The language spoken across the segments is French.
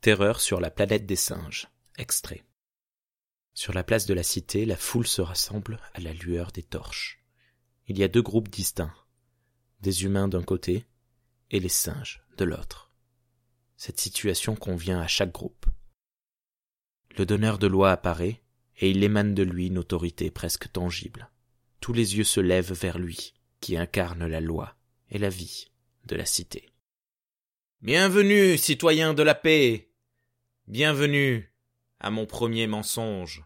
Terreur sur la planète des singes. Extrait. Sur la place de la cité, la foule se rassemble à la lueur des torches. Il y a deux groupes distincts, des humains d'un côté et les singes de l'autre. Cette situation convient à chaque groupe. Le donneur de loi apparaît et il émane de lui une autorité presque tangible. Tous les yeux se lèvent vers lui, qui incarne la loi et la vie de la cité. « Bienvenue, citoyens de la paix! Bienvenue à mon premier mensonge.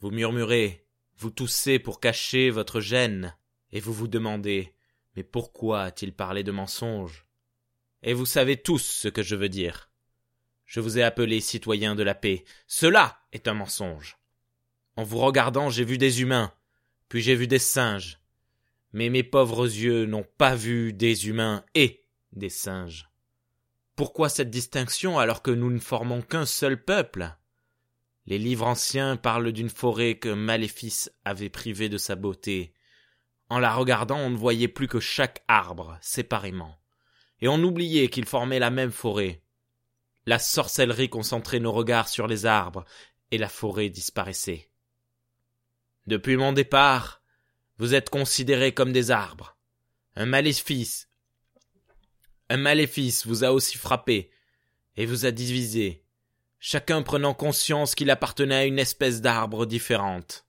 Vous murmurez, vous toussez pour cacher votre gêne, et vous vous demandez, mais pourquoi a-t-il parlé de mensonge? Et vous savez tous ce que je veux dire. Je vous ai appelé citoyens de la paix. Cela est un mensonge. En vous regardant, j'ai vu des humains, puis j'ai vu des singes. Mais mes pauvres yeux n'ont pas vu des humains et des singes. Pourquoi cette distinction alors que nous ne formons qu'un seul peuple? Les livres anciens parlent d'une forêt que Maléfice avait privée de sa beauté. En la regardant, on ne voyait plus que chaque arbre, séparément. Et on oubliait qu'ils formaient la même forêt. La sorcellerie concentrait nos regards sur les arbres, et la forêt disparaissait. Depuis mon départ, vous êtes considérés comme des arbres. Un maléfice vous a aussi frappé et vous a divisé, chacun prenant conscience qu'il appartenait à une espèce d'arbre différente.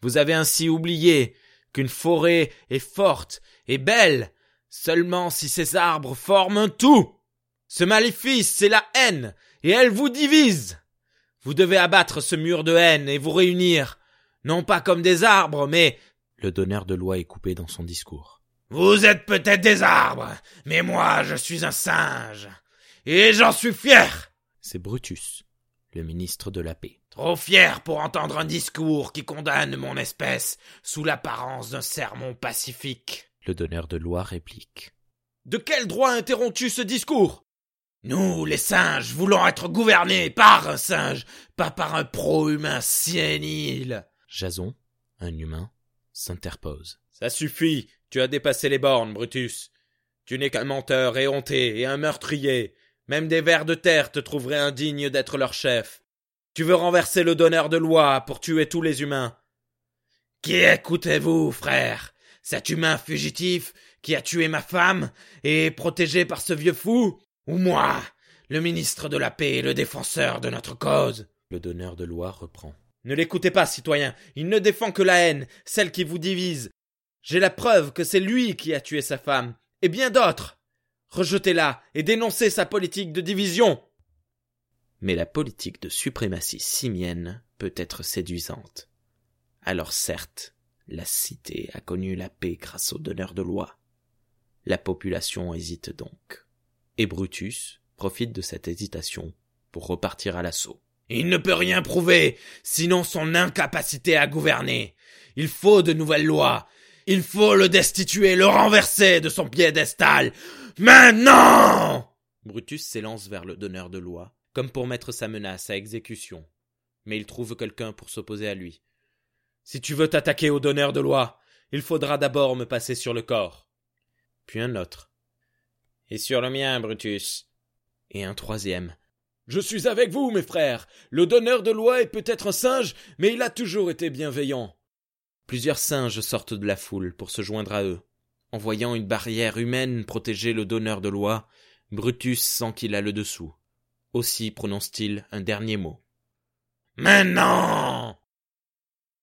Vous avez ainsi oublié qu'une forêt est forte et belle seulement si ces arbres forment un tout. Ce maléfice, c'est la haine, et elle vous divise. Vous devez abattre ce mur de haine et vous réunir, non pas comme des arbres, mais... Le donneur de loi est coupé dans son discours. « Vous êtes peut-être des arbres, mais moi je suis un singe, et j'en suis fier !» C'est Brutus, le ministre de la Paix. « Trop fier pour entendre un discours qui condamne mon espèce sous l'apparence d'un sermon pacifique. » Le donneur de loi réplique. « De quel droit interromps-tu ce discours ? Nous, les singes, voulons être gouvernés par un singe, pas par un pro-humain sénile. » Jason, un humain, s'interpose. « Ça suffit !» Tu as dépassé les bornes, Brutus. Tu n'es qu'un menteur éhonté et un meurtrier. Même des vers de terre te trouveraient indigne d'être leur chef. Tu veux renverser le donneur de loi pour tuer tous les humains. Qui écoutez-vous, frère? Cet humain fugitif qui a tué ma femme et est protégé par ce vieux fou? Ou moi, le ministre de la paix et le défenseur de notre cause? Le donneur de loi reprend. Ne l'écoutez pas, citoyens. Il ne défend que la haine, celle qui vous divise. J'ai la preuve que c'est lui qui a tué sa femme, et bien d'autres. Rejetez-la et dénoncez sa politique de division. Mais la politique de suprématie simienne peut être séduisante. Alors certes, la cité a connu la paix grâce au donneur de loi. La population hésite donc. Et Brutus profite de cette hésitation pour repartir à l'assaut. Il ne peut rien prouver, sinon son incapacité à gouverner. Il faut de nouvelles lois. Il faut le destituer, le renverser de son piédestal. Maintenant ! Brutus s'élance vers le donneur de loi, comme pour mettre sa menace à exécution. Mais il trouve quelqu'un pour s'opposer à lui. Si tu veux t'attaquer au donneur de loi, il faudra d'abord me passer sur le corps. Puis un autre. Et sur le mien, Brutus. Et un troisième. Je suis avec vous, mes frères. Le donneur de loi est peut-être un singe, mais il a toujours été bienveillant. Plusieurs singes sortent de la foule pour se joindre à eux. En voyant une barrière humaine protéger le donneur de loi, Brutus sent qu'il a le dessous. Aussi prononce-t-il un dernier mot. « Maintenant !